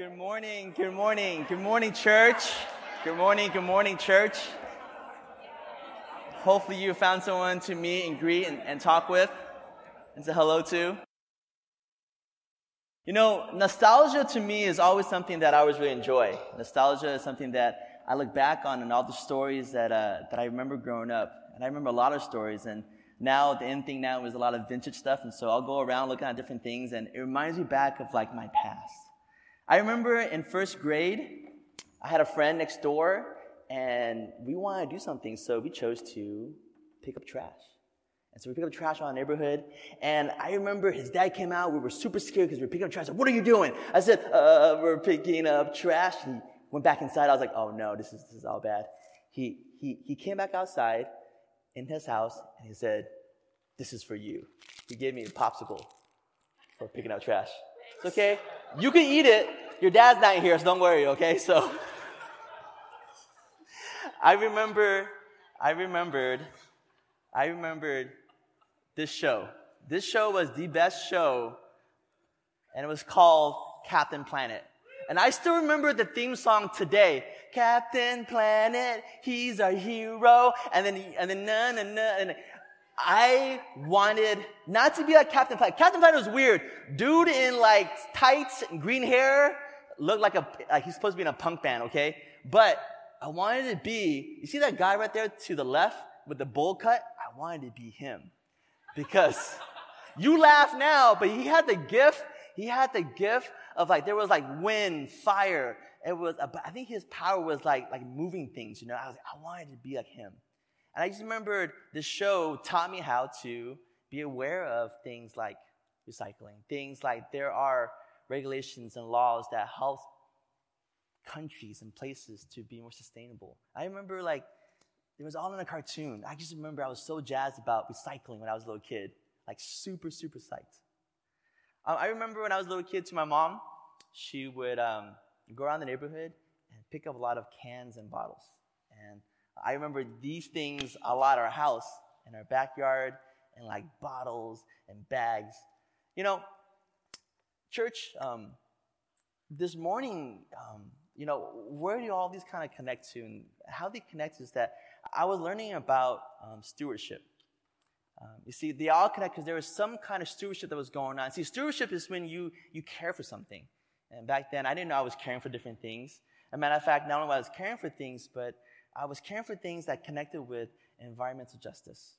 Good morning, church. Good morning, church. Hopefully you found someone to meet and greet and talk with and say hello to. You know, nostalgia to me is always something that I always really enjoy. Nostalgia is something that I look back on and all the stories that I remember growing up. And I remember a lot of stories, and now the end thing now is a lot of vintage stuff, and so I'll go around looking at different things, and it reminds me back of like my past. I remember in first grade, I had a friend next door, and we wanted to do something, so we chose to pick up trash. And so we picked up trash in our neighborhood, and I remember his dad came out. We were super scared because we were picking up trash. Like, what are you doing? I said, we're picking up trash. He went back inside. I was like, oh no, this is all bad. He came back outside in his house, and he said, this is for you. He gave me a popsicle for picking up trash. It's okay. You can eat it. Your dad's not here, so don't worry, okay? So I remembered this show. This show was the best show, and it was called Captain Planet. And I still remember the theme song today. Captain Planet, he's our hero. And then and I wanted not to be like Captain Planet. Captain Planet was weird. Dude in like tights and green hair looked like he's supposed to be in a punk band, okay? But I wanted to be, you see that guy right there to the left with the bowl cut? I wanted to be him. Because you laugh now, but he had the gift of like, there was like wind, fire. It was, I think his power was like moving things, you know? I was like, I wanted to be like him. And I just remembered this show taught me how to be aware of things like recycling, things like there are regulations and laws that help countries and places to be more sustainable. I remember like, it was all in a cartoon. I just remember I was so jazzed about recycling when I was a little kid, like super, super psyched. I remember when I was a little kid to my mom, she would go around the neighborhood and pick up a lot of cans and bottles. And I remember these things a lot at our house, in our backyard, and like bottles and bags. You know, church, this morning, you know, where do all these kind of connect to? And how they connect is that I was learning about stewardship. You see, they all connect because there was some kind of stewardship that was going on. See, stewardship is when you care for something. And back then, I didn't know I was caring for different things. As a matter of fact, not only was I caring for things, but I was caring for things that connected with environmental justice.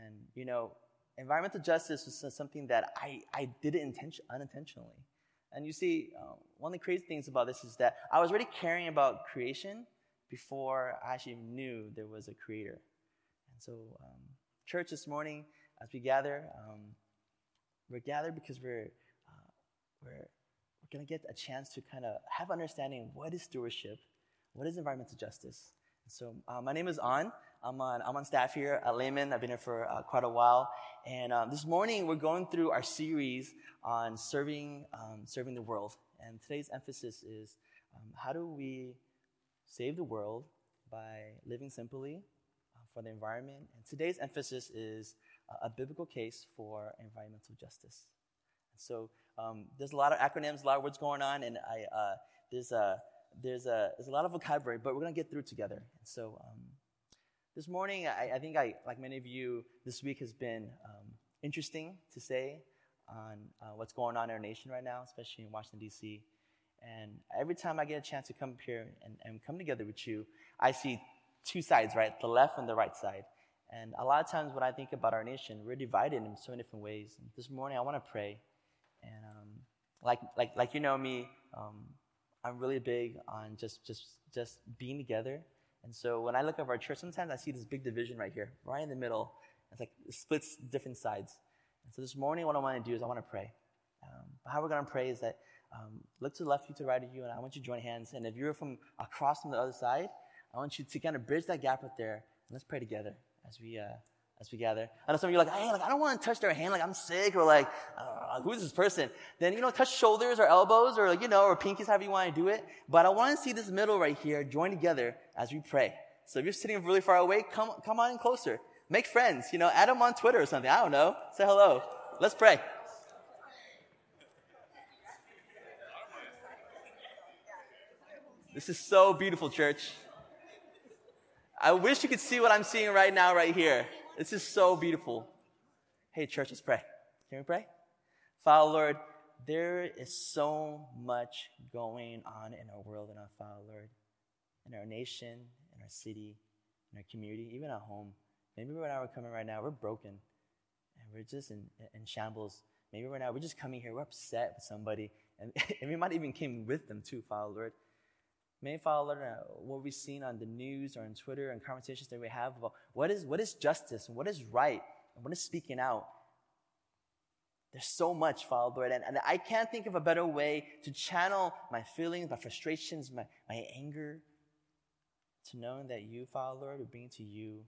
And, you know, environmental justice was something that I did it unintentionally. And you see, one of the crazy things about this is that I was already caring about creation before I actually knew there was a creator. And so, church, this morning, as we gather, we're gathered because we're going to get a chance to kind of have an understanding of what is stewardship, what is environmental justice. And so my name is An. I'm on staff here at Lehman. I've been here for quite a while. And this morning, we're going through our series on serving the world. And today's emphasis is how do we save the world by living simply for the environment. And today's emphasis is a biblical case for environmental justice. So there's a lot of acronyms, a lot of words going on, and there's a lot of vocabulary, but we're going to get through together. And so this morning, I think like many of you, this week has been interesting to say on what's going on in our nation right now, especially in Washington, D.C. And every time I get a chance to come up here and come together with you, I see two sides, right? The left and the right side. And a lot of times when I think about our nation, we're divided in so many different ways. And this morning, I want to pray. And like you know me, I'm really big on just being together. And so when I look at our church, sometimes I see this big division right here, right in the middle. It's like it splits different sides. And so this morning, what I want to do is I want to pray. How we're going to pray is that look to the left, look to the right of you, and I want you to join hands. And if you're from across from the other side, I want you to kind of bridge that gap up there, and let's pray together as we gather. I know some of you are like, hey, like, I don't want to touch their hand, like I'm sick, or like, who's this person? Then, you know, touch shoulders or elbows or, you know, or pinkies, however you want to do it. But I want to see this middle right here join together as we pray. So if you're sitting really far away, come on in closer. Make friends, you know, add them on Twitter or something. I don't know. Say hello. Let's pray. This is so beautiful, church. I wish you could see what I'm seeing right now, right here. This is so beautiful. Hey, church, let's pray. Can we pray? Father, Lord, there is so much going on in our world and our Father, Lord, in our nation, in our city, in our community, even at home. Maybe right now we're coming right now, we're broken, and we're just in shambles. Maybe right now we're just coming here, we're upset with somebody, and we might even came with them too, Father, Lord. May, Father, Lord, what we've seen on the news or on Twitter and conversations that we have about what is justice and what is right and what is speaking out. There's so much, Father, Lord, and I can't think of a better way to channel my feelings, my frustrations, my anger, to knowing that you, Father, Lord, are being to you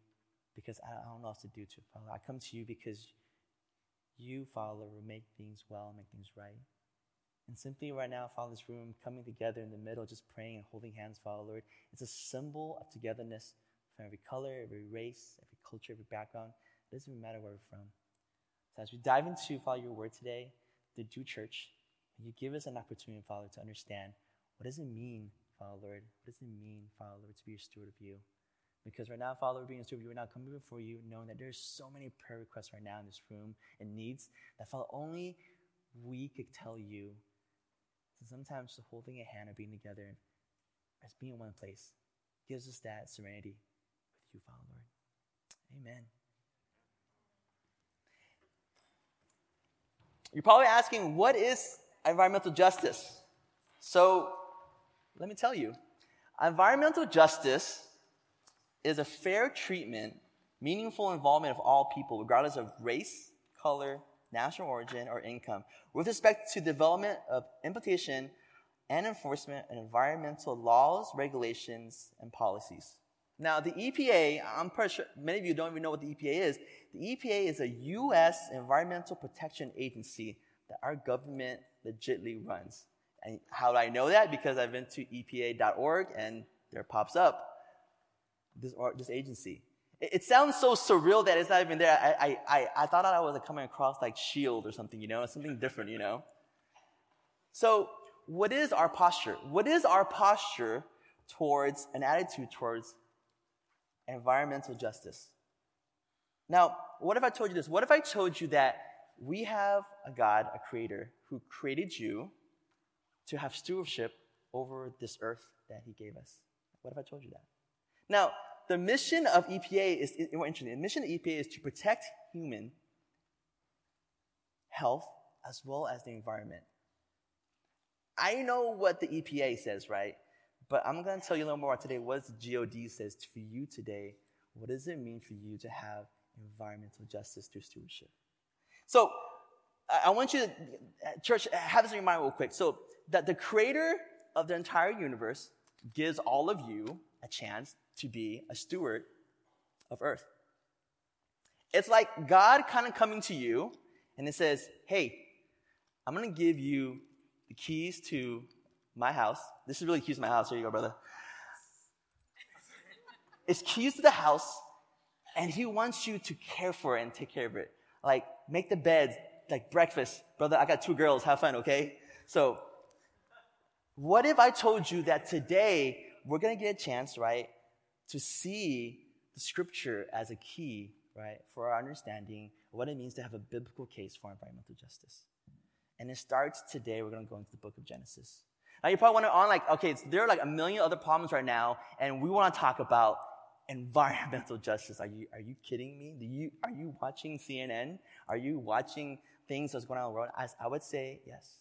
because I don't know what else to do to it, Father. I come to you because you, Father, Lord, will make things well and make things right. And simply right now, Father, this room, coming together in the middle, just praying and holding hands, Father, Lord, it's a symbol of togetherness from every color, every race, every culture, every background. It doesn't even matter where we're from. So as we dive into, Father, your word today, the Due Church, you give us an opportunity, Father, to understand what does it mean, Father, Lord? What does it mean, Father, Lord, to be a steward of you? Because right now, Father, we're being a steward of you. We're now coming before you, knowing that there's so many prayer requests right now in this room and needs that, Father, only we could tell you. So sometimes just holding a hand and being together, as being in one place, gives us that serenity with you, Father, Lord. Amen. You're probably asking, what is environmental justice? So let me tell you, environmental justice is a fair treatment, meaningful involvement of all people, regardless of race, color, national origin, or income, with respect to development of implementation and enforcement of environmental laws, regulations, and policies. Now, the EPA, I'm pretty sure many of you don't even know what the EPA is. The EPA is a U.S. environmental protection agency that our government legitimately runs. And how do I know that? Because I've been to EPA.org, and there pops up this agency. It sounds so surreal that it's not even there. I thought I was coming across like SHIELD or something, something different, So what is our posture? What is our posture towards an attitude towards environmental justice? Now, what if I told you this? What if I told you that we have a God, a creator, who created you to have stewardship over this earth that he gave us? What if I told you that? Now, the mission of EPA is more interesting. The mission of EPA is to protect human health as well as the environment. I know what the EPA says, right? But I'm going to tell you a little more today what the GOD says for you today. What does it mean for you to have environmental justice through stewardship? So I want you to, church, have this in your mind real quick. So that the creator of the entire universe gives all of you a chance to be a steward of earth. It's like God kind of coming to you and it says, hey, I'm going to give you the keys to my house. This is really keys to my house. Here you go, brother. It's keys to the house, and he wants you to care for it and take care of it. Like, make the beds, like breakfast. Brother, I got 2 girls. Have fun, okay? So what if I told you that today we're going to get a chance, right, to see the scripture as a key, right, for our understanding of what it means to have a biblical case for environmental justice. And it starts today. We're going to go into the book of Genesis. Now, you probably wonder on like, okay, so there are like a million other problems right now, and we want to talk about environmental justice. Are you kidding me? Are you watching CNN? Are you watching things that's going on in the world? I would say yes.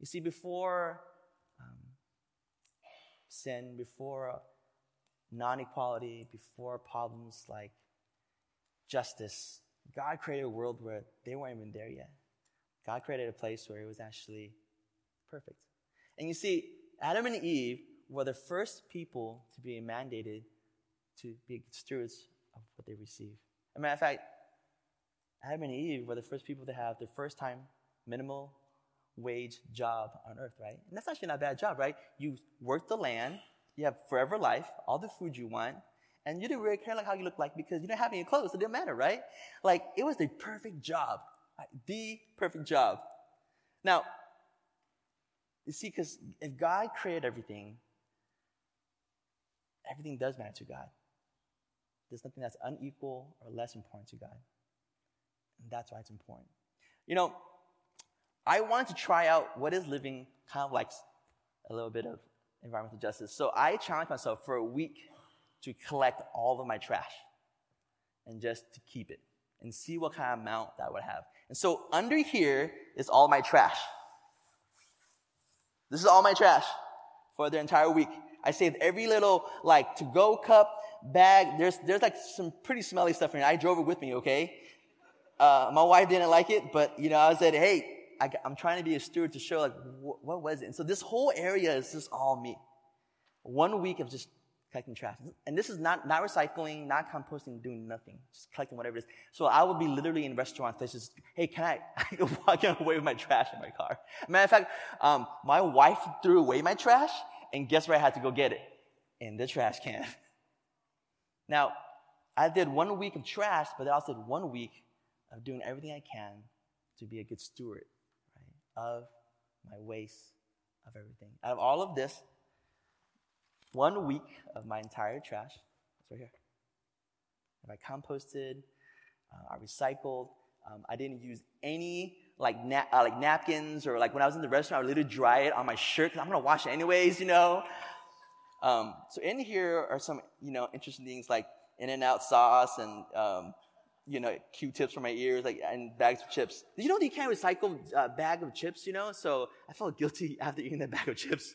You see, before sin, before non-equality, before problems like justice, God created a world where they weren't even there yet. God created a place where it was actually perfect. And you see, Adam and Eve were the first people to be mandated to be stewards of what they received. As a matter of fact, Adam and Eve were the first people to have their first time minimal wage job on earth, right? And that's actually not a bad job, right? You work the land, you have forever life, all the food you want, and you didn't really care like how you look like because you didn't have any clothes, so it didn't matter, right? Like, it was the perfect job, right? The perfect job. Now, you see, because if God created everything, everything does matter to God. There's nothing that's unequal or less important to God. And that's why it's important. You know, I wanted to try out what is living kind of like a little bit of environmental justice. So I challenged myself for a week to collect all of my trash and just to keep it and see what kind of amount that would have. And so under here is all my trash. This is all my trash for the entire week. I saved every little, like, to-go cup, bag. There's like some pretty smelly stuff in here. I drove it with me, okay? My wife didn't like it, but, you know, I said, hey, I'm trying to be a steward to show, like, what was it? And so this whole area is just all me. 1 week of just collecting trash. And this is not recycling, not composting, doing nothing. Just collecting whatever it is. So I would be literally in restaurants, places, hey, can I walk away with my trash in my car. Matter of fact, my wife threw away my trash, and guess where I had to go get it? In the trash can. Now, I did 1 week of trash, but I also did 1 week of doing everything I can to be a good steward of my waste, of everything. Out of all of this, 1 week of my entire trash, it's right here. If I composted, I recycled. I didn't use any like napkins or like when I was in the restaurant, I would literally dry it on my shirt because I'm gonna wash it anyways, you know. So in here are some, you know, interesting things like In-N-Out sauce and you know, Q-tips for my ears, like, and bags of chips. Did you know that you can't recycle a bag of chips, you know? So I felt guilty after eating that bag of chips.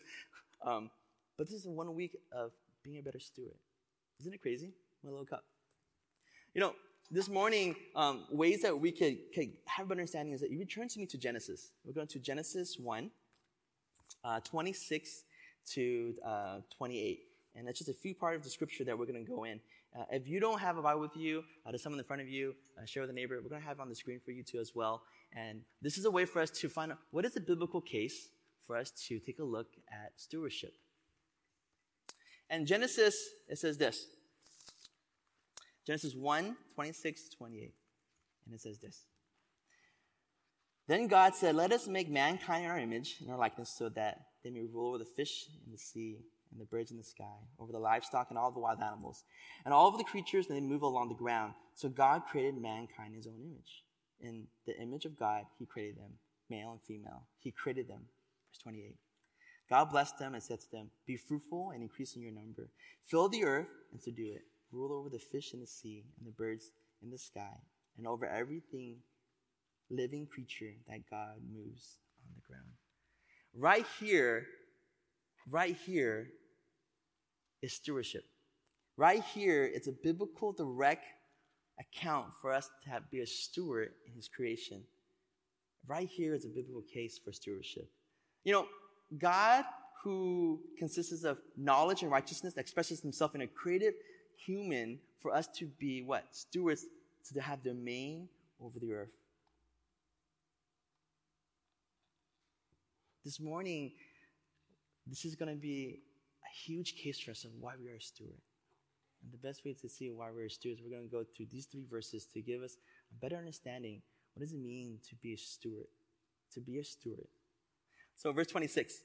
But this is 1 week of being a better steward. Isn't it crazy? My little cup. You know, this morning, ways that we could have a better understanding is that you return to me to Genesis. We're going to Genesis 1, 26 to 28. And that's just a few parts of the scripture that we're going to go in. If you don't have a Bible with you, there's someone in front of you, share with a neighbor. We're going to have it on the screen for you too as well. And this is a way for us to find out what is the biblical case for us to take a look at stewardship. And Genesis, it says this. Genesis 1, 26 to 28. And it says this. Then God said, let us make mankind in our image and our likeness so that they may rule over the fish in the sea and the birds in the sky, over the livestock and all the wild animals, and all of the creatures that move along the ground. So God created mankind in his own image. In the image of God, he created them, male and female. He created them. Verse 28. God blessed them and said to them, be fruitful and increase in your number. Fill the earth and subdue it. Rule over the fish in the sea and the birds in the sky, and over everything living creature that God moves on the ground. Right here, is stewardship. Right here, it's a biblical direct account for us to be a steward in his creation. Right here is a biblical case for stewardship. You know, God, who consists of knowledge and righteousness, expresses himself in a creative human for us to be what? Stewards, to have domain over the earth. This morning, this is going to be huge case for us of why we are a steward. And the best way to see why we're a steward is we're going to go through these three verses to give us a better understanding. What does it mean to be a steward? To be a steward. So verse 26.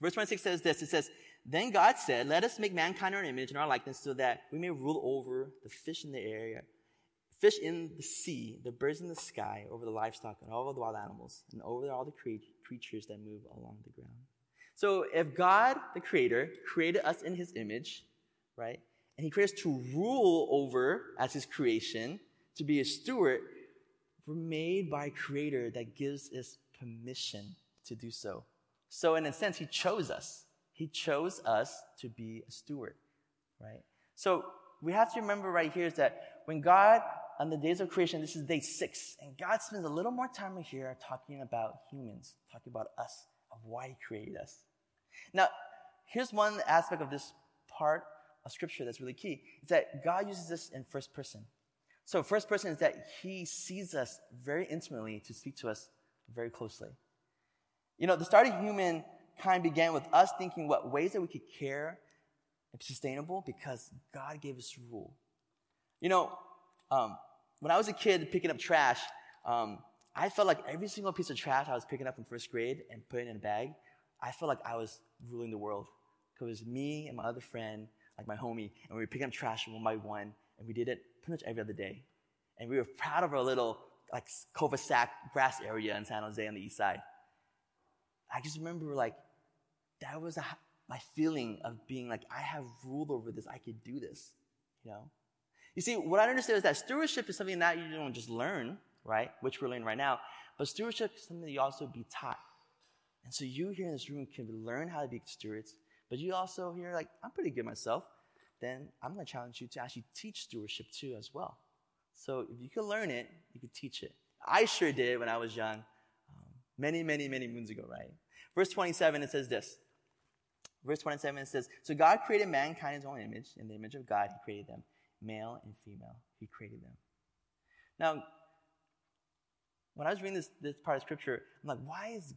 Verse 26 says this. It says, then God said, let us make mankind our image and our likeness so that we may rule over the fish in the area, fish in the sea, the birds in the sky, over the livestock and all the wild animals, and over all the creatures that move along the ground. So if God, the creator, created us in his image, right, and he created us to rule over as his creation, to be a steward, we're made by a creator that gives us permission to do so. So in a sense, he chose us. He chose us to be a steward, right? So we have to remember right here is that when God, on the days of creation, this is day 6, and God spends a little more time here talking about humans, talking about us, of why he created us. Now, here's one aspect of this part of Scripture that's really key. It's that God uses this in first person. So first person is that he sees us very intimately to speak to us very closely. You know, the start of humankind began with us thinking what ways that we could care and be sustainable because God gave us rule. You know, when I was a kid picking up trash, I felt like every single piece of trash I was picking up in first grade and putting in a bag, I felt like I was ruling the world. Because it was me and my other friend, like my homie, and we were picking up trash one by one, and we did it pretty much every other day. And we were proud of our little like cul-de-sac grass area in San Jose on the east side. I just remember like that was my feeling of being like, I have rule over this, I could do this, you know? You see, what I understood is that stewardship is something that you don't just learn, right, which we're learning right now, but stewardship is something that you also be taught. And so you here in this room can learn how to be stewards, but you also hear like, I'm pretty good myself, then I'm gonna challenge you to actually teach stewardship too as well. So if you could learn it, you could teach it. I sure did when I was young, many moons ago, right? Verse 27, it says this. Verse 27, it says, so God created mankind in his own image. In the image of God, he created them. Male and female, he created them. Now, when I was reading this part of scripture, I'm like, why is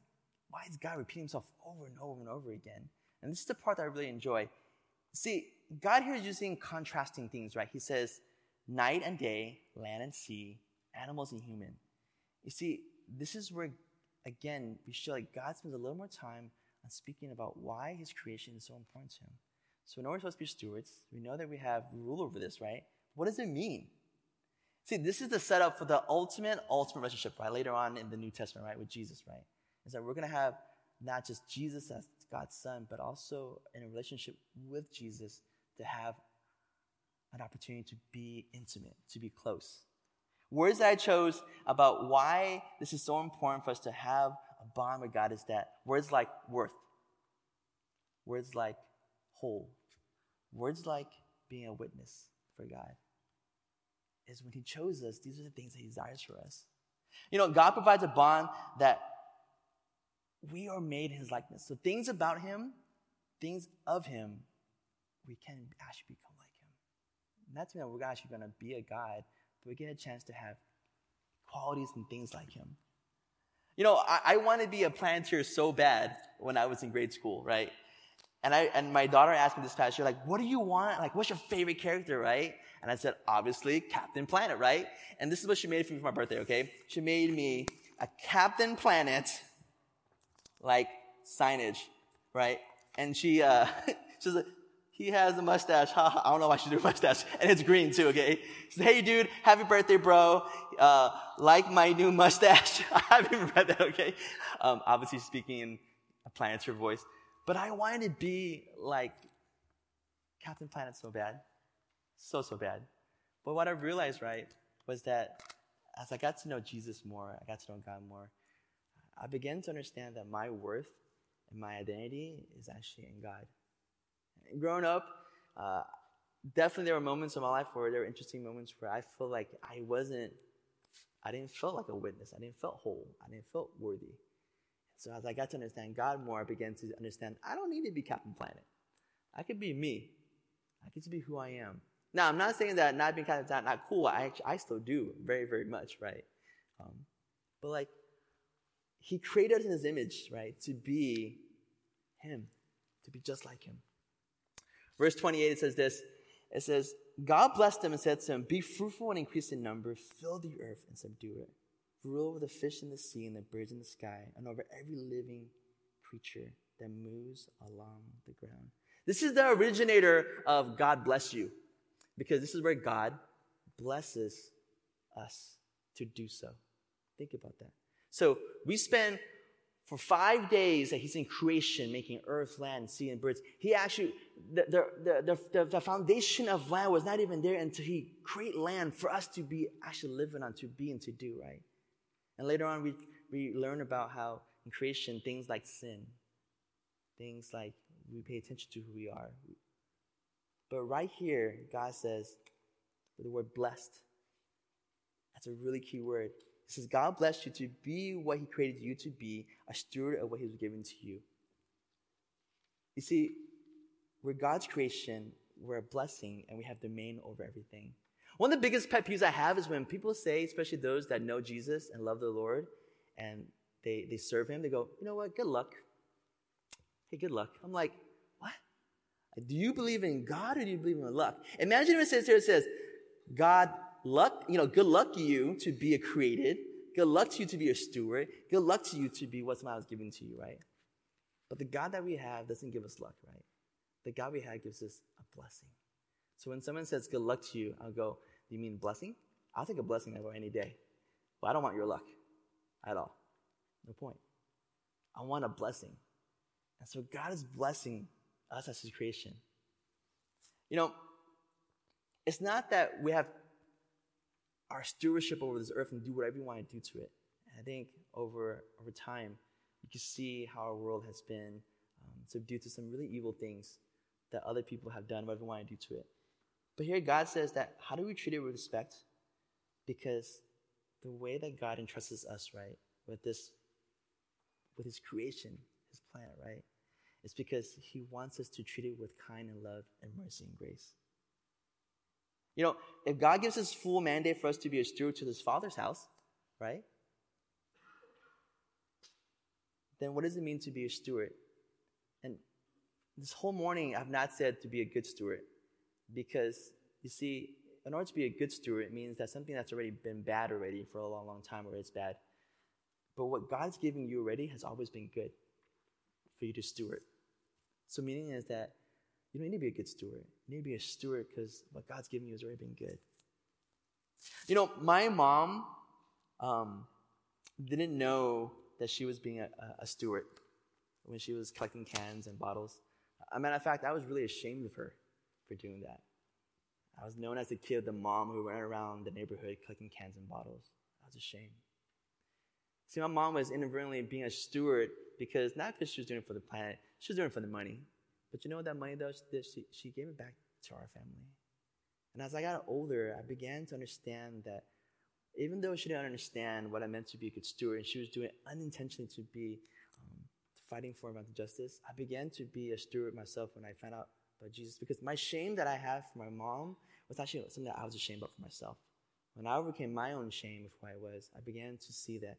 God repeating himself over and over and over again? And this is the part that I really enjoy. See, God here is using contrasting things, right? He says, night and day, land and sea, animals and human. You see, this is where, again, we show like God spends a little more time on speaking about why his creation is so important to him. So we know we're supposed to be stewards. We know that we have rule over this, right? What does it mean? See, this is the setup for the ultimate relationship, right? Later on in the New Testament, right, with Jesus, right? Is that we're going to have not just Jesus as God's son, but also in a relationship with Jesus to have an opportunity to be intimate, to be close. Words that I chose about why this is so important for us to have a bond with God is that words like worth, words like whole, words like being a witness for God is when he chose us, these are the things that he desires for us. You know, God provides a bond that we are made in his likeness. So things about him, things of him, we can actually become like him. And that's when we're actually going to be a God, but we get a chance to have qualities and things like him. You know, I wanted to be a planter so bad when I was in grade school, right? And my daughter asked me this past year, like, what do you want? Like, what's your favorite character, right? And I said, obviously, Captain Planet, right? And this is what she made for me for my birthday, okay? She made me a Captain Planet, like, signage, right? And she's like, he has a mustache. Ha, I don't know why she drew a mustache. And it's green too, okay? She said, hey, dude, happy birthday, bro. Like my new mustache. I haven't read that, okay? Obviously speaking in a planetary voice. But I wanted to be like Captain Planet so bad. So bad. But what I realized, right, was that as I got to know Jesus more, I got to know God more, I began to understand that my worth and my identity is actually in God. Growing up, definitely there were moments in my life where there were interesting moments where I felt like I didn't feel like a witness. I didn't feel whole. I didn't feel worthy. So as I got to understand God more, I began to understand I don't need to be Captain Planet. I could be me. I could just be who I am. Now, I'm not saying that not being Captain Planet is not cool. I still do very, very much, right? But like, he created us in his image, right? To be him, to be just like him. Verse 28, it says this. It says, God blessed them and said to him, be fruitful and increase in number, fill the earth and subdue it. Rule over the fish in the sea and the birds in the sky and over every living creature that moves along the ground. This is the originator of God bless you, because this is where God blesses us to do so. Think about that. So we spend for 5 days that he's in creation, making earth, land, sea, and birds. He actually, the foundation of land was not even there until he created land for us to be actually living on, to be and to do, right? And later on, we learn about how in creation, things like sin, things like we pay attention to who we are. But right here, God says, the word blessed, that's a really key word. It says, God blessed you to be what he created you to be, a steward of what he was given to you. You see, we're God's creation, we're a blessing, and we have domain over everything. One of the biggest pet peeves I have is when people say, especially those that know Jesus and love the Lord, and they serve him, they go, you know what, good luck. Hey, good luck. I'm like, what? Do you believe in God or do you believe in luck? Imagine if it says here, it says, God, luck, you know, good luck to you to be a created. Good luck to you to be a steward. Good luck to you to be what someone was given to you, right? But the God that we have doesn't give us luck, right? the God we had gives us a blessing. So when someone says good luck to you, I'll go, do you mean blessing? I'll take a blessing over any day. But I don't want your luck at all. No point. I want a blessing. And so God is blessing us as his creation. You know, it's not that we have our stewardship over this earth and do whatever you want to do to it. And I think over time, you can see how our world has been subdued to some really evil things that other people have done, whatever they want to do to it. But here God says that, how do we treat it with respect? Because the way that God entrusts us, right, with his creation, his planet, right, it's because he wants us to treat it with kind and love and mercy and grace. You know, if God gives us full mandate for us to be a steward to his Father's house, right, then what does it mean to be a steward? And this whole morning I've not said to be a good steward because, you see, in order to be a good steward, it means that something that's already been bad already for a long, long time or it's bad. But what God's giving you already has always been good for you to steward. So meaning is that you don't need to be a good steward. You need to be a steward because what God's giving you has already been good. You know, my mom didn't know that she was being a steward when she was collecting cans and bottles. As a matter of fact, I was really ashamed of her for doing that. I was known as the kid, the mom who ran around the neighborhood collecting cans and bottles. I was ashamed. See, my mom was inadvertently being a steward because, not because she was doing it for the planet, she was doing it for the money. But you know what that money does? She gave it back to our family. And as I got older, I began to understand that even though she didn't understand what I meant to be a good steward, and she was doing it unintentionally to be fighting for environmental justice, I began to be a steward myself when I found out about Jesus, because my shame that I have for my mom was actually something that I was ashamed of for myself. When I overcame my own shame of who I was, I began to see that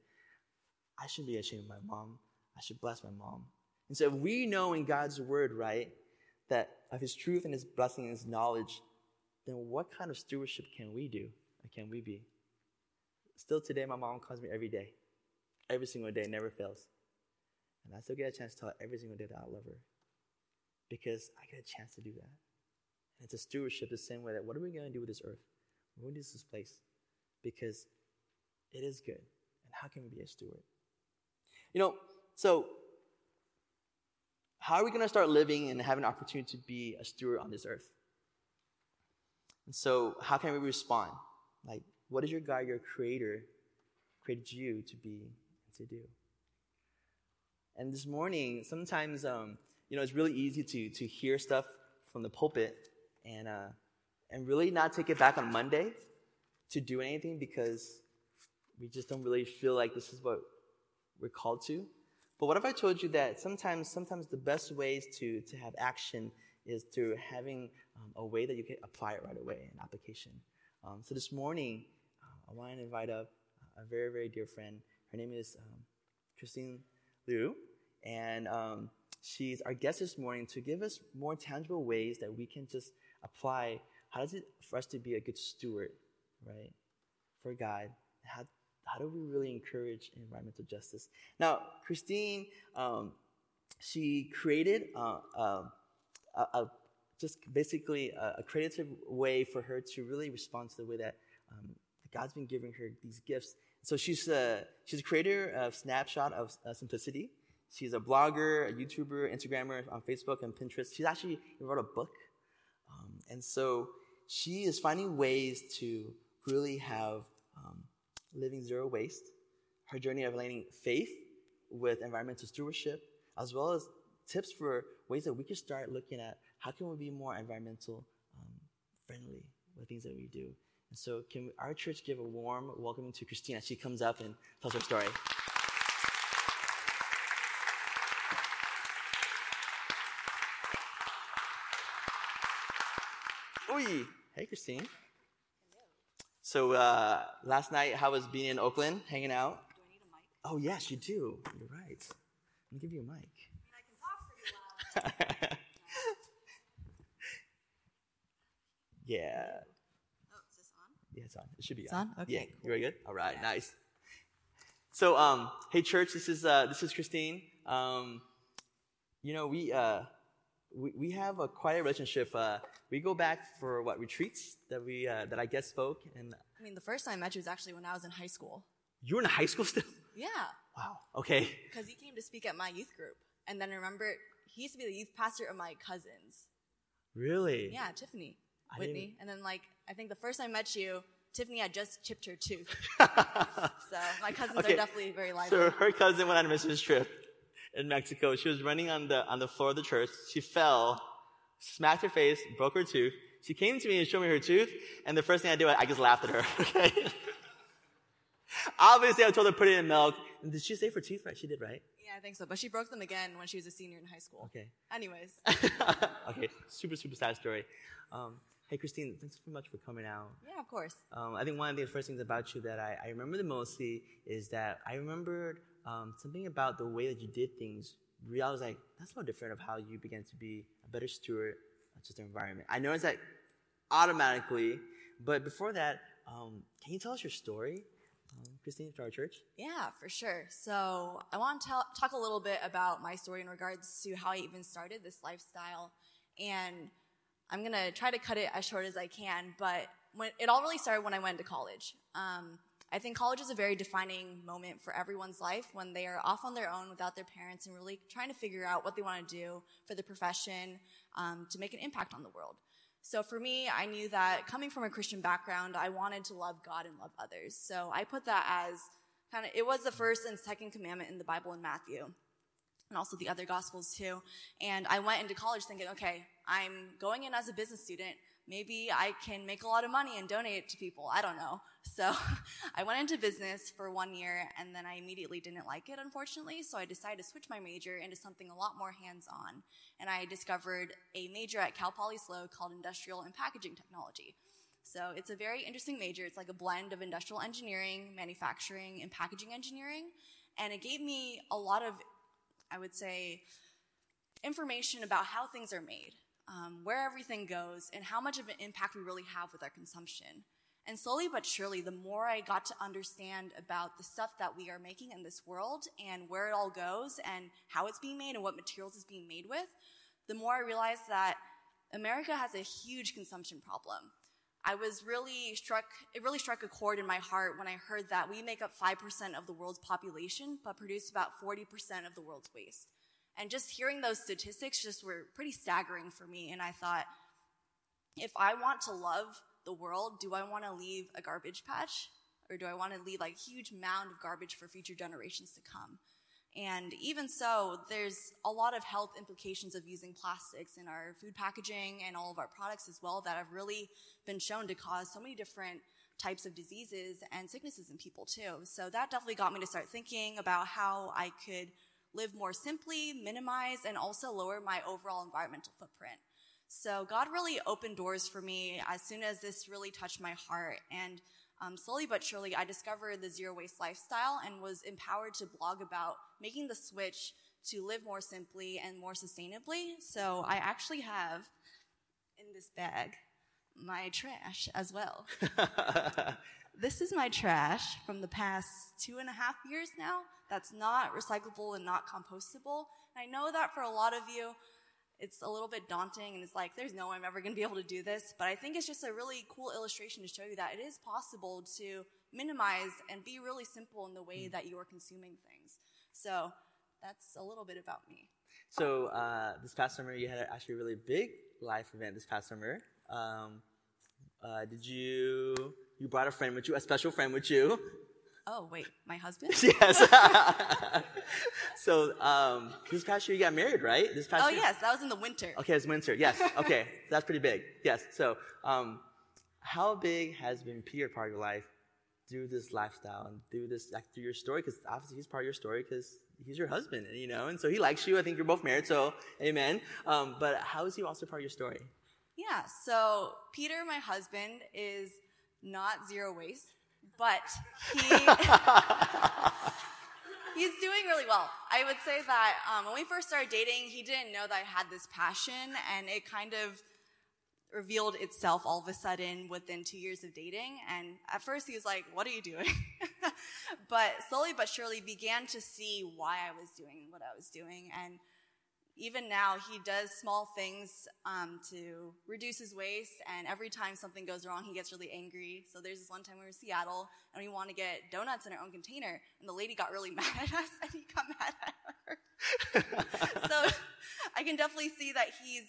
I shouldn't be ashamed of my mom. I should bless my mom. And so if we know in God's word, right, that of his truth and his blessing and his knowledge, then what kind of stewardship can we do or can we be? Still today, my mom calls me every day. Every single day, never fails. And I still get a chance to tell her every single day that I love her because I get a chance to do that. And it's a stewardship the same way that what are we going to do with this earth? What are we going to do with this place? Because it is good. And how can we be a steward? You know, so how are we going to start living and have an opportunity to be a steward on this earth? And so how can we respond? Like, what is your God, your creator, created you to be and to do? And this morning, sometimes, you know, it's really easy to hear stuff from the pulpit and really not take it back on Monday to do anything because we just don't really feel like this is what we're called to. But what if I told you that sometimes the best ways to have action is through having a way that you can apply it right away, an application. So this morning, I want to invite up a very, very dear friend. Her name is Christine Liu, and she's our guest this morning to give us more tangible ways that we can just apply how does it for us to be a good steward, right, for God. How do we really encourage environmental justice? Now, Christine, she created a creative way for her to really respond to the way that God's been giving her these gifts. So she's a creator of Snapshot of Simplicity. She's a blogger, a YouTuber, Instagrammer on Facebook and Pinterest. She's actually wrote a book. And so she is finding ways to really have Living Zero Waste, her journey of aligning faith with environmental stewardship, as well as tips for ways that we can start looking at how can we be more environmental friendly with things that we do. And so can our church give a warm welcome to Christine as she comes up and tells her story. Oi! Hey, Christine. So last night, how was being in Oakland, hanging out? Do I need a mic? Oh, yes, you do. You're right. Let me give you a mic. I mean, I can talk pretty loud. Yeah. Oh, is this on? Yeah, it's on. It should be on. It's on? Okay, yeah. Cool. You ready? Good? All right, yeah. Nice. So, hey, church, this is Christine. You know, we have a quite a relationship. We go back for what retreats that we that I guest spoke, and I mean the first time I met you was actually when I was in high school. You were in high school still? Yeah. Wow. Okay. Because he came to speak at my youth group, and then I remember he used to be the youth pastor of my cousins. Really? Yeah, Tiffany, Whitney, and then like I think the first time I met you, Tiffany had just chipped her tooth. So my cousins are definitely very lively. So her cousin went on a missions trip in Mexico. She was running on the floor of the church. She fell, smacked her face, broke her tooth. She came to me and showed me her tooth, and the first thing I did, I just laughed at her. Okay. Obviously, I told her to put it in milk. And did she save her teeth right? She did, right? Yeah, I think so. But she broke them again when she was a senior in high school. Okay. Anyways. Okay. Super, super sad story. Hey, Christine, thanks so much for coming out. Yeah, of course. I think one of the first things about you that I remember the mostly is that I remembered something about the way that you did things. I was like, that's a little different of how you began to be a better steward of just the environment. I noticed that automatically, but before that, can you tell us your story, Christine, to our church? Yeah, for sure. So I want to talk a little bit about my story in regards to how I even started this lifestyle, and I'm going to try to cut it as short as I can, but it all really started when I went to college. I think college is a very defining moment for everyone's life when they are off on their own without their parents and really trying to figure out what they want to do for the profession to make an impact on the world. So for me, I knew that coming from a Christian background, I wanted to love God and love others. So I put that as kind of, it was the first and second commandment in the Bible in Matthew, and also the other Gospels too. And I went into college thinking, okay, I'm going in as a business student. Maybe I can make a lot of money and donate it to people. I don't know. So I went into business for 1 year, and then I immediately didn't like it, unfortunately. So I decided to switch my major into something a lot more hands-on. And I discovered a major at Cal Poly SLO called Industrial and Packaging Technology. So it's a very interesting major. It's like a blend of industrial engineering, manufacturing, and packaging engineering. And it gave me a lot of, I would say, information about how things are made. Where everything goes, and how much of an impact we really have with our consumption. And slowly but surely, the more I got to understand about the stuff that we are making in this world and where it all goes and how it's being made and what materials it's being made with, the more I realized that America has a huge consumption problem. It really struck a chord in my heart when I heard that we make up 5% of the world's population but produce about 40% of the world's waste. And just hearing those statistics just were pretty staggering for me. And I thought, if I want to love the world, do I want to leave a garbage patch? Or do I want to leave like a huge mound of garbage for future generations to come? And even so, there's a lot of health implications of using plastics in our food packaging and all of our products as well that have really been shown to cause so many different types of diseases and sicknesses in people too. So that definitely got me to start thinking about how I could live more simply, minimize, and also lower my overall environmental footprint. So God really opened doors for me as soon as this really touched my heart. And slowly but surely, I discovered the zero waste lifestyle and was empowered to blog about making the switch to live more simply and more sustainably. So I actually have in this bag my trash as well. This is my trash from the past 2.5 years now that's not recyclable and not compostable. And I know that for a lot of you, it's a little bit daunting, and it's like, there's no way I'm ever going to be able to do this. But I think it's just a really cool illustration to show you that it is possible to minimize and be really simple in the way that you are consuming things. So that's a little bit about me. So this past summer, you had actually a really big life event this past summer. You brought a friend with you, a special friend with you. Oh, wait, my husband? Yes. So this past year you got married, right? This past year? Yes, that was in the winter. Okay, it's winter, yes. Okay, that's pretty big, yes. So how big has been Peter part of your life through this lifestyle and through this, like, through your story? Because obviously he's part of your story because he's your husband, and, you know, and so he likes you. I think you're both married, so amen. But how is he also part of your story? Yeah, so Peter, my husband, is not zero waste, but he's doing really well. I would say that when we first started dating, he didn't know that I had this passion, and it kind of revealed itself all of a sudden within 2 years of dating. And at first he was like, what are you doing? But slowly but surely began to see why I was doing what I was doing. And even now, he does small things to reduce his waste, and every time something goes wrong, he gets really angry. So there's this one time we were in Seattle, and we wanted to get donuts in our own container, and the lady got really mad at us, and he got mad at her. So I can definitely see that he's,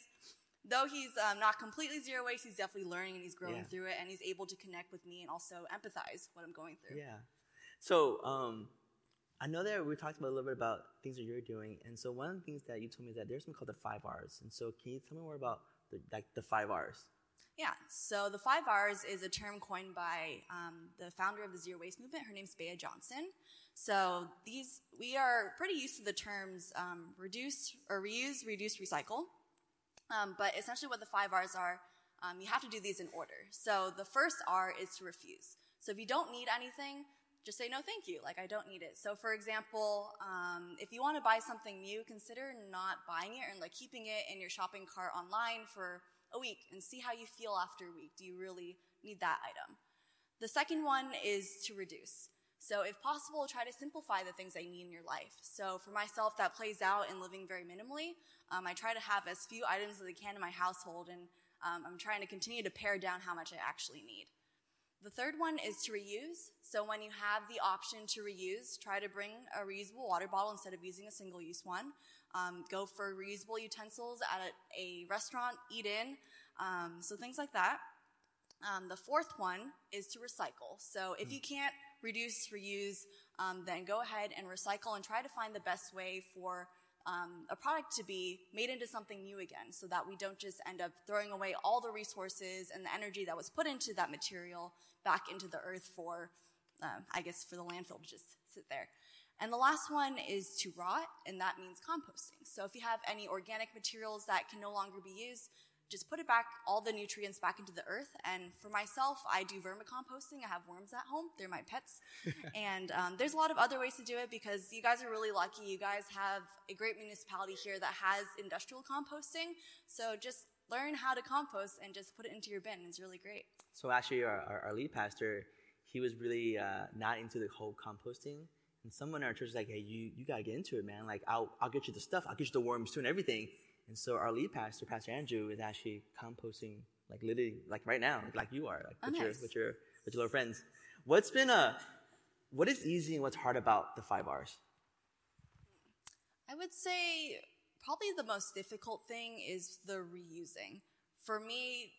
though he's not completely zero waste, he's definitely learning, and he's growing through it, and he's able to connect with me and also empathize what I'm going through. Yeah. So I know that we talked about a little bit about things that you're doing, and so one of the things that you told me is that there's something called the 5 R's, and so can you tell me more about the 5 R's? Yeah, so the 5 R's is a term coined by the founder of the Zero Waste Movement. Her name's Bea Johnson. So these, we are pretty used to the terms reduce, or reuse, reduce, recycle, but essentially what the 5 R's are, you have to do these in order. So the first R is to refuse. So if you don't need anything, just say, no, thank you. Like, I don't need it. So, for example, if you want to buy something new, consider not buying it and, like, keeping it in your shopping cart online for a week and see how you feel after a week. Do you really need that item? The second one is to reduce. So, if possible, try to simplify the things I need in your life. So, for myself, that plays out in living very minimally. I try to have as few items as I can in my household, and I'm trying to continue to pare down how much I actually need. The third one is to reuse. So when you have the option to reuse, try to bring a reusable water bottle instead of using a single-use one. Go for reusable utensils at a restaurant, eat in, so things like that. The fourth one is to recycle. So if you can't reduce, reuse, then go ahead and recycle and try to find the best way for a product to be made into something new again, so that we don't just end up throwing away all the resources and the energy that was put into that material back into the earth for, I guess, for the landfill to just sit there. And the last one is to rot, and that means composting. So if you have any organic materials that can no longer be used, just put it back, all the nutrients back into the earth. And for myself, I do vermicomposting. I have worms at home. They're my pets. And there's a lot of other ways to do it, because you guys are really lucky. You guys have a great municipality here that has industrial composting. So just learn how to compost and just put it into your bin. It's really great. So actually, our lead pastor, he was really not into the whole composting. And someone in our church was like, hey, you got to get into it, man. Like, I'll get you the stuff. I'll get you the worms too and everything. And so our lead pastor, Pastor Andrew, is actually composting, like literally, like right now, like you are, like with your little friends. What's been what is easy and what's hard about the 5 R's? I would say probably the most difficult thing is the reusing. For me,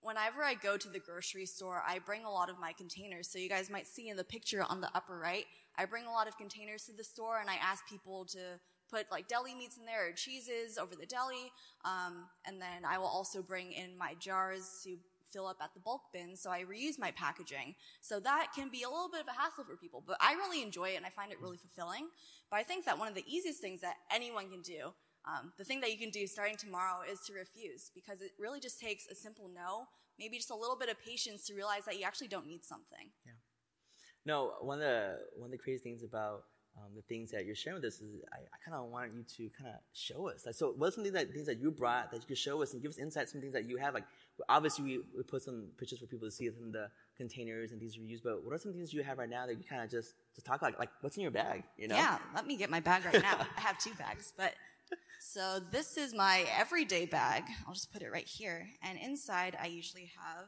whenever I go to the grocery store, I bring a lot of my containers. So you guys might see in the picture on the upper right, I bring a lot of containers to the store, and I ask people to put like deli meats in there or cheeses over the deli, and then I will also bring in my jars to fill up at the bulk bin, so I reuse my packaging. So that can be a little bit of a hassle for people, but I really enjoy it and I find it really fulfilling. But I think that one of the easiest things that anyone can do, the thing that you can do starting tomorrow, is to refuse, because it really just takes a simple no, maybe just a little bit of patience to realize that you actually don't need something. Yeah. No, one of the crazy things about the things that you're sharing with us is I kind of want you to kind of show us. Like, so what's something things that you brought that you could show us and give us insight, some things that you have? Like, obviously we put some pictures for people to see some of the containers and things you use, but what are some things you have right now that you kind of just talk about? Like, what's in your bag, you know? Yeah, let me get my bag right now. I have two bags, but so this is my everyday bag. I'll just put it right here. And inside I usually have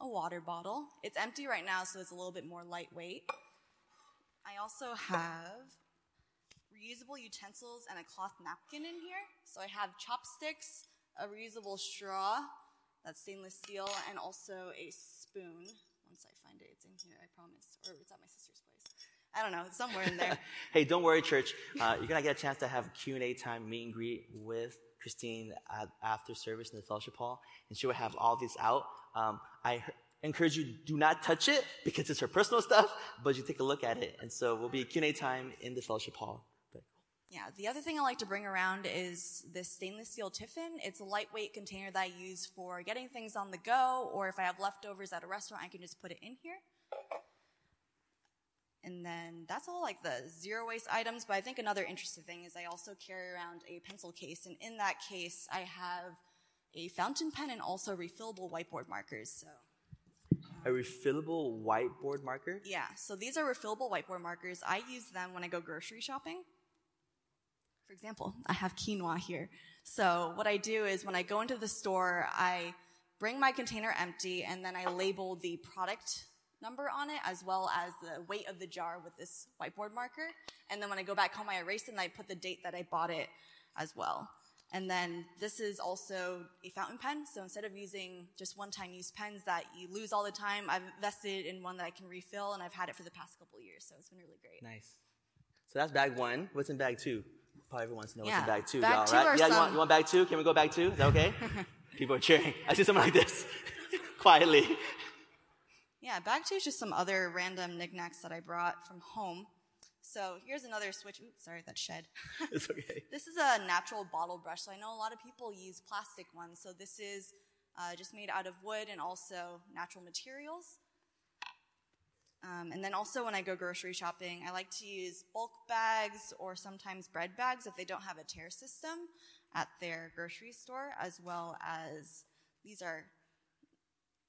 a water bottle. It's empty right now, so it's a little bit more lightweight. I also have reusable utensils and a cloth napkin in here. So I have chopsticks, a reusable straw, that's stainless steel, and also a spoon. Once I find it, it's in here, I promise. Or it's at my sister's place. I don't know, it's somewhere in there. Hey, don't worry, church. You're going to get a chance to have a Q&A time, meet and greet with Christine after service in the fellowship hall, and she will have all these out. I encourage you, do not touch it because it's her personal stuff, but you take a look at it. And so we'll be Q&A time in the fellowship hall. But yeah, the other thing I like to bring around is this stainless steel Tiffin. It's a lightweight container that I use for getting things on the go, or if I have leftovers at a restaurant, I can just put it in here. And then that's all like the zero waste items. But I think another interesting thing is I also carry around a pencil case. And in that case, I have a fountain pen and also refillable whiteboard markers. So a refillable whiteboard marker? Yeah, so these are refillable whiteboard markers. I use them when I go grocery shopping. For example, I have quinoa here. So what I do is when I go into the store, I bring my container empty, and then I label the product number on it as well as the weight of the jar with this whiteboard marker. And then when I go back home, I erase it, and I put the date that I bought it as well. And then this is also a fountain pen. So instead of using just one-time use pens that you lose all the time, I've invested in one that I can refill, and I've had it for the past couple of years. So it's been really great. Nice. So that's bag one. What's in bag two? Probably everyone wants to know what's in bag two, y'all, right? Yeah, you want bag two? Can we go bag two? Is that okay? People are cheering. I see something like this, quietly. Yeah, bag two is just some other random knickknacks that I brought from home. So here's another switch. Oops, sorry, that shed. It's okay. This is a natural bottle brush. So I know a lot of people use plastic ones. So this is just made out of wood and also natural materials. And then also when I go grocery shopping, I like to use bulk bags or sometimes bread bags if they don't have a tear system at their grocery store, as well as these are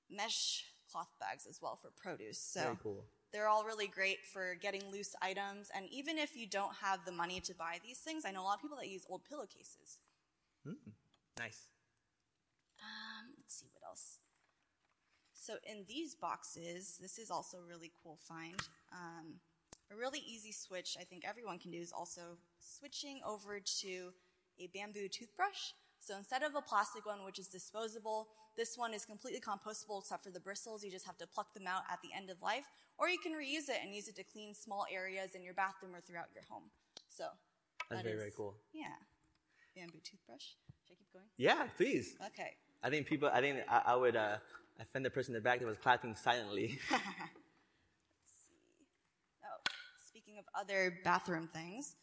mesh cloth bags as well for produce. So very cool. They're all really great for getting loose items. And even if you don't have the money to buy these things, I know a lot of people that use old pillowcases. Nice. Let's see what else. So in these boxes, this is also a really cool find. A really easy switch I think everyone can do is also switching over to a bamboo toothbrush. So instead of a plastic one, which is disposable, this one is completely compostable except for the bristles. You just have to pluck them out at the end of life. Or you can reuse it and use it to clean small areas in your bathroom or throughout your home. So that's very cool. Yeah. Bamboo toothbrush. Should I keep going? Yeah, please. Okay. I would offend the person in the back that was clapping silently. Let's see. Oh, speaking of other bathroom things,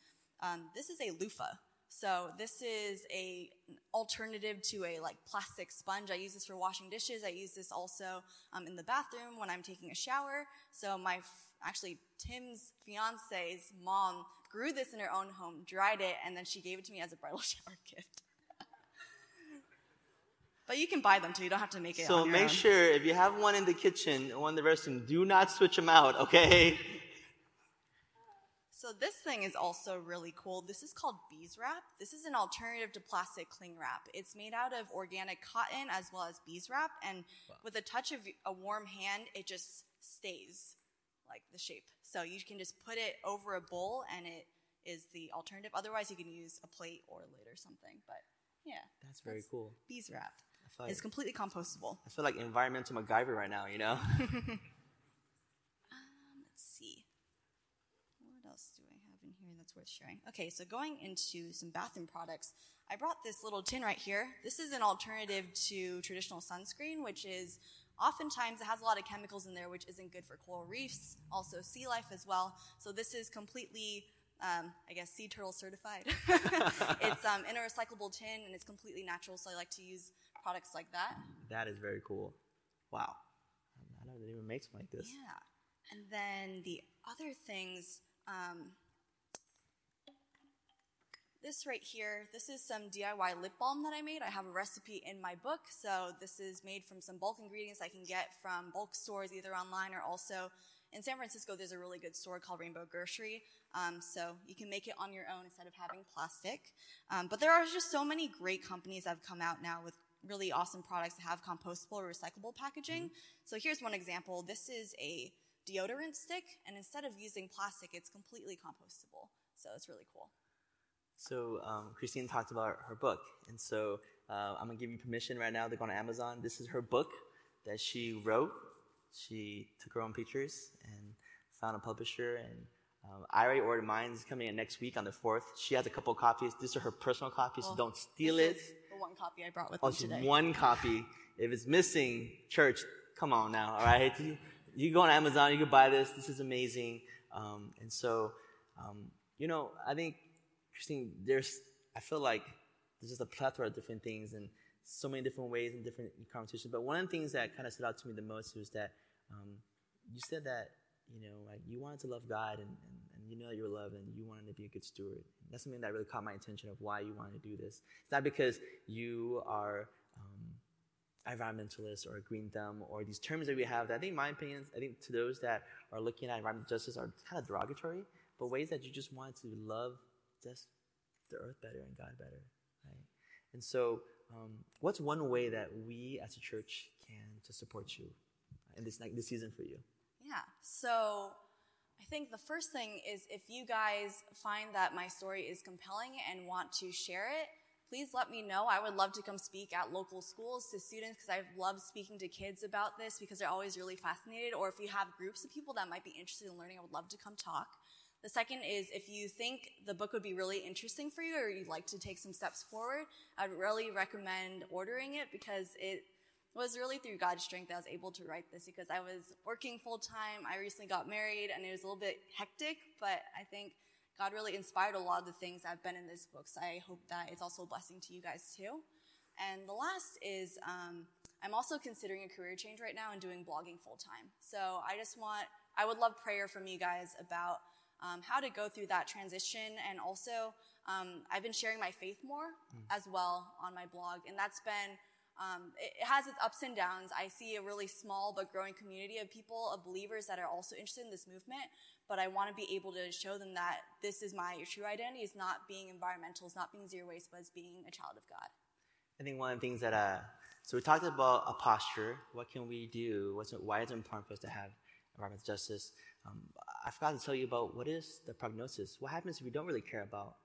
this is a loofah. So this is an alternative to a plastic sponge. I use this for washing dishes. I use this also in the bathroom when I'm taking a shower. So actually Tim's fiance's mom grew this in her own home, dried it, and then she gave it to me as a bridal shower gift. But you can buy them too. You don't have to make it. So make sure if you have one in the kitchen, one in the restroom, do not switch them out, okay? So this thing is also really cool. This is called Bees Wrap. This is an alternative to plastic cling wrap. It's made out of organic cotton as well as bees wrap, and with a touch of a warm hand, it just stays like the shape. So you can just put it over a bowl, and it is the alternative. Otherwise, you can use a plate or a lid or something. But yeah, that's very cool. Bees Wrap. It's completely compostable. I feel like environmental MacGyver right now, you know? Let's see. What else do I have in here that's worth sharing? Okay, so going into some bathroom products, I brought this little tin right here. This is an alternative to traditional sunscreen, which is oftentimes it has a lot of chemicals in there, which isn't good for coral reefs, also sea life as well. So this is completely... sea turtle certified. It's in a recyclable tin, and it's completely natural, so I like to use products like that. That is very cool. Wow. I don't know that anyone makes them like this. Yeah. And then the other things, this right here, this is some DIY lip balm that I made. I have a recipe in my book, so this is made from some bulk ingredients I can get from bulk stores, either online or also in San Francisco, there's a really good store called Rainbow Grocery, so you can make it on your own instead of having plastic. But there are just so many great companies that have come out now with really awesome products that have compostable or recyclable packaging. So here's one example. This is a deodorant stick, and instead of using plastic, it's completely compostable. So it's really cool. So Christine talked about her book, and so I'm going to give you permission right now to go on Amazon. This is her book that she wrote. She took her own pictures and found a publisher, and I already ordered mine. It's coming in next week on the 4th. She has a couple copies. These are her personal copies, so don't steal it. The one copy I brought with me today. One copy. If it's missing, church, come on now, all right? You go on Amazon, you can buy this. This is amazing. And so, I think, Christine, I feel like there's just a plethora of different things and so many different ways and different conversations. But one of the things that kind of stood out to me the most was that you said that, you wanted to love God and you know that you're loved and you wanted to be a good steward. And that's something that really caught my attention of why you wanted to do this. It's not because you are environmentalist or a green thumb or these terms that we have that I think, my opinion, to those that are looking at environmental justice are kind of derogatory, but ways that you just wanted to love just the earth better and God better, right? And so what's one way that we as a church can to support you in this, like, this season for you? Yeah, so I think the first thing is if you guys find that my story is compelling and want to share it, please let me know. I would love to come speak at local schools to students because I love speaking to kids about this because they're always really fascinated. Or if you have groups of people that might be interested in learning, I would love to come talk. The second is if you think the book would be really interesting for you or you'd like to take some steps forward, I'd really recommend ordering it because it was really through God's strength that I was able to write this because I was working full-time. I recently got married, and it was a little bit hectic, but I think God really inspired a lot of the things that have been in this book, so I hope that it's also a blessing to you guys too. And the last is I'm also considering a career change right now and doing blogging full-time. So I would love prayer from you guys about how to go through that transition, and also I've been sharing my faith more as well on my blog, and that's been it has its ups and downs. I see a really small but growing community of people, of believers that are also interested in this movement, but I want to be able to show them that this is my true identity. It's not being environmental, it's not being zero waste, but it's being a child of God. I think one of the things that, so we talked about a posture. What can we do? Why is it important for us to have environmental justice? I forgot to tell you about what is the prognosis. What happens if we don't really care about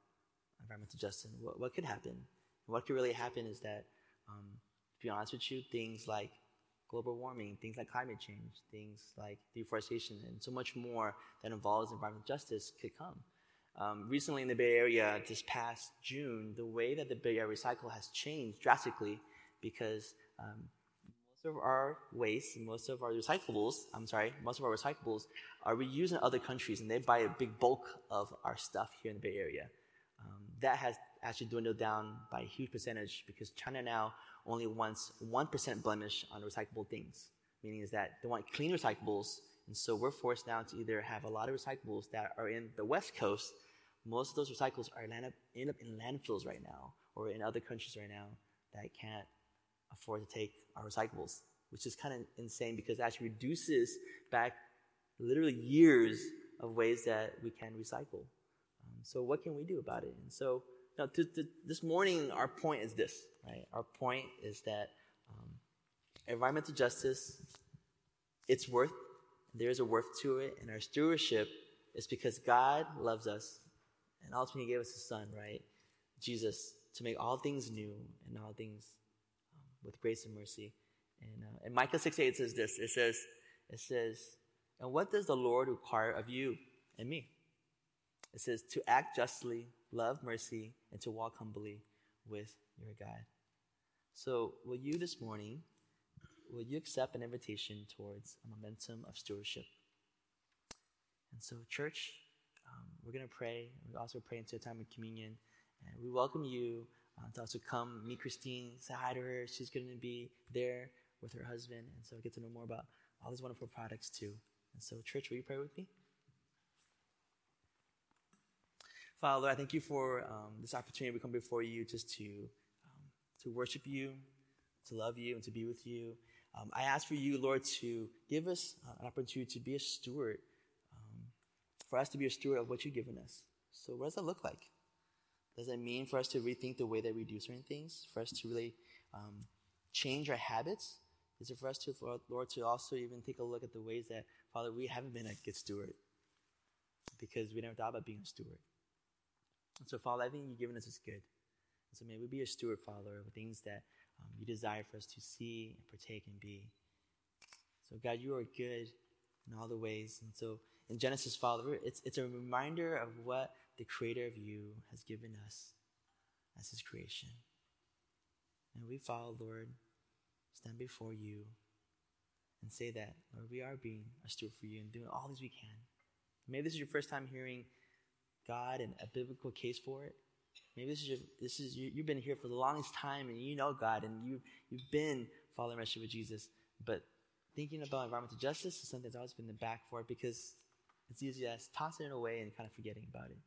environmental justice? What could happen? What could really happen is that, to be honest with you, things like global warming, things like climate change, things like deforestation, and so much more that involves environmental justice could come. Recently in the Bay Area, this past June, the way that the Bay Area Recycle has changed drastically because most of our recyclables are reused in other countries, and they buy a big bulk of our stuff here in the Bay Area. That has actually dwindled down by a huge percentage because China now only wants 1% blemish on recyclable things, meaning is that they want clean recyclables, and so we're forced now to either have a lot of recyclables that are in the West Coast. Most of those recyclables end up in landfills right now or in other countries right now that can't afford to take our recyclables, which is kind of insane because it actually reduces back literally years of ways that we can recycle. So what can we do about it? And so now, this morning, our point is this, right? Our point is that environmental justice, it's worth. There is a worth to it, and our stewardship is because God loves us, and ultimately gave us His Son, right, Jesus, to make all things new and all things with grace and mercy. And Micah 6:8 says this. It says, and what does the Lord require of you and me? It says to act justly, love mercy, and to walk humbly with your God. So will you this morning, will you accept an invitation towards a momentum of stewardship? And so church, we're going to pray. We're also praying into a time of communion. And we welcome you to also come meet Christine, say hi to her. She's going to be there with her husband. And so get to know more about all these wonderful products too. And so church, will you pray with me? Father, Lord, I thank you for this opportunity to come before you just to worship you, to love you, and to be with you. I ask for you, Lord, to give us an opportunity to be a steward, for us to be a steward of what you've given us. So what does that look like? Does that mean for us to rethink the way that we do certain things, for us to really change our habits? Is it for us to, Lord, to also even take a look at the ways that, Father, we haven't been a good steward because we never thought about being a steward? And so, Father, I think you've given us is good. And so may we be a steward, Father, of things that you desire for us to see and partake and be. So, God, you are good in all the ways. And so in Genesis, Father, it's a reminder of what the Creator of you has given us as His creation. And we, Father, Lord, stand before you and say that, Lord, we are being a steward for you and doing all these we can. Maybe this is your first time hearing God and a biblical case for it. Maybe you've been here for the longest time, and you know God, and you've been following the relationship with Jesus. But thinking about environmental justice is something that's always been in the back for it because it's easy as tossing it away and kind of forgetting about it.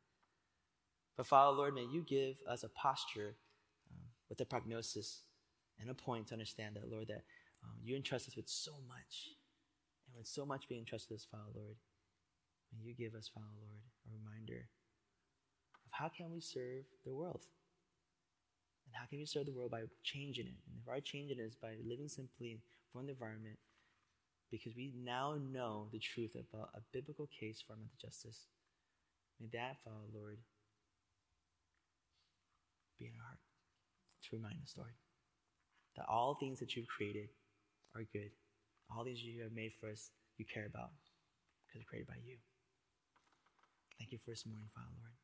But Father, Lord, may you give us a posture with a prognosis and a point to understand that, Lord, that you entrust us with so much, and with so much being entrusted to us, Father, Lord, may you give us, Father, Lord, a reminder how can we serve the world? And how can we serve the world by changing it? And if our changing it is by living simply from the environment, because we now know the truth about a biblical case for environmental justice, may that follow, Lord, be in our heart to remind us, Lord, that all things that you've created are good. All things you have made for us, you care about, because they're created by you. Thank you for this morning, Father, Lord.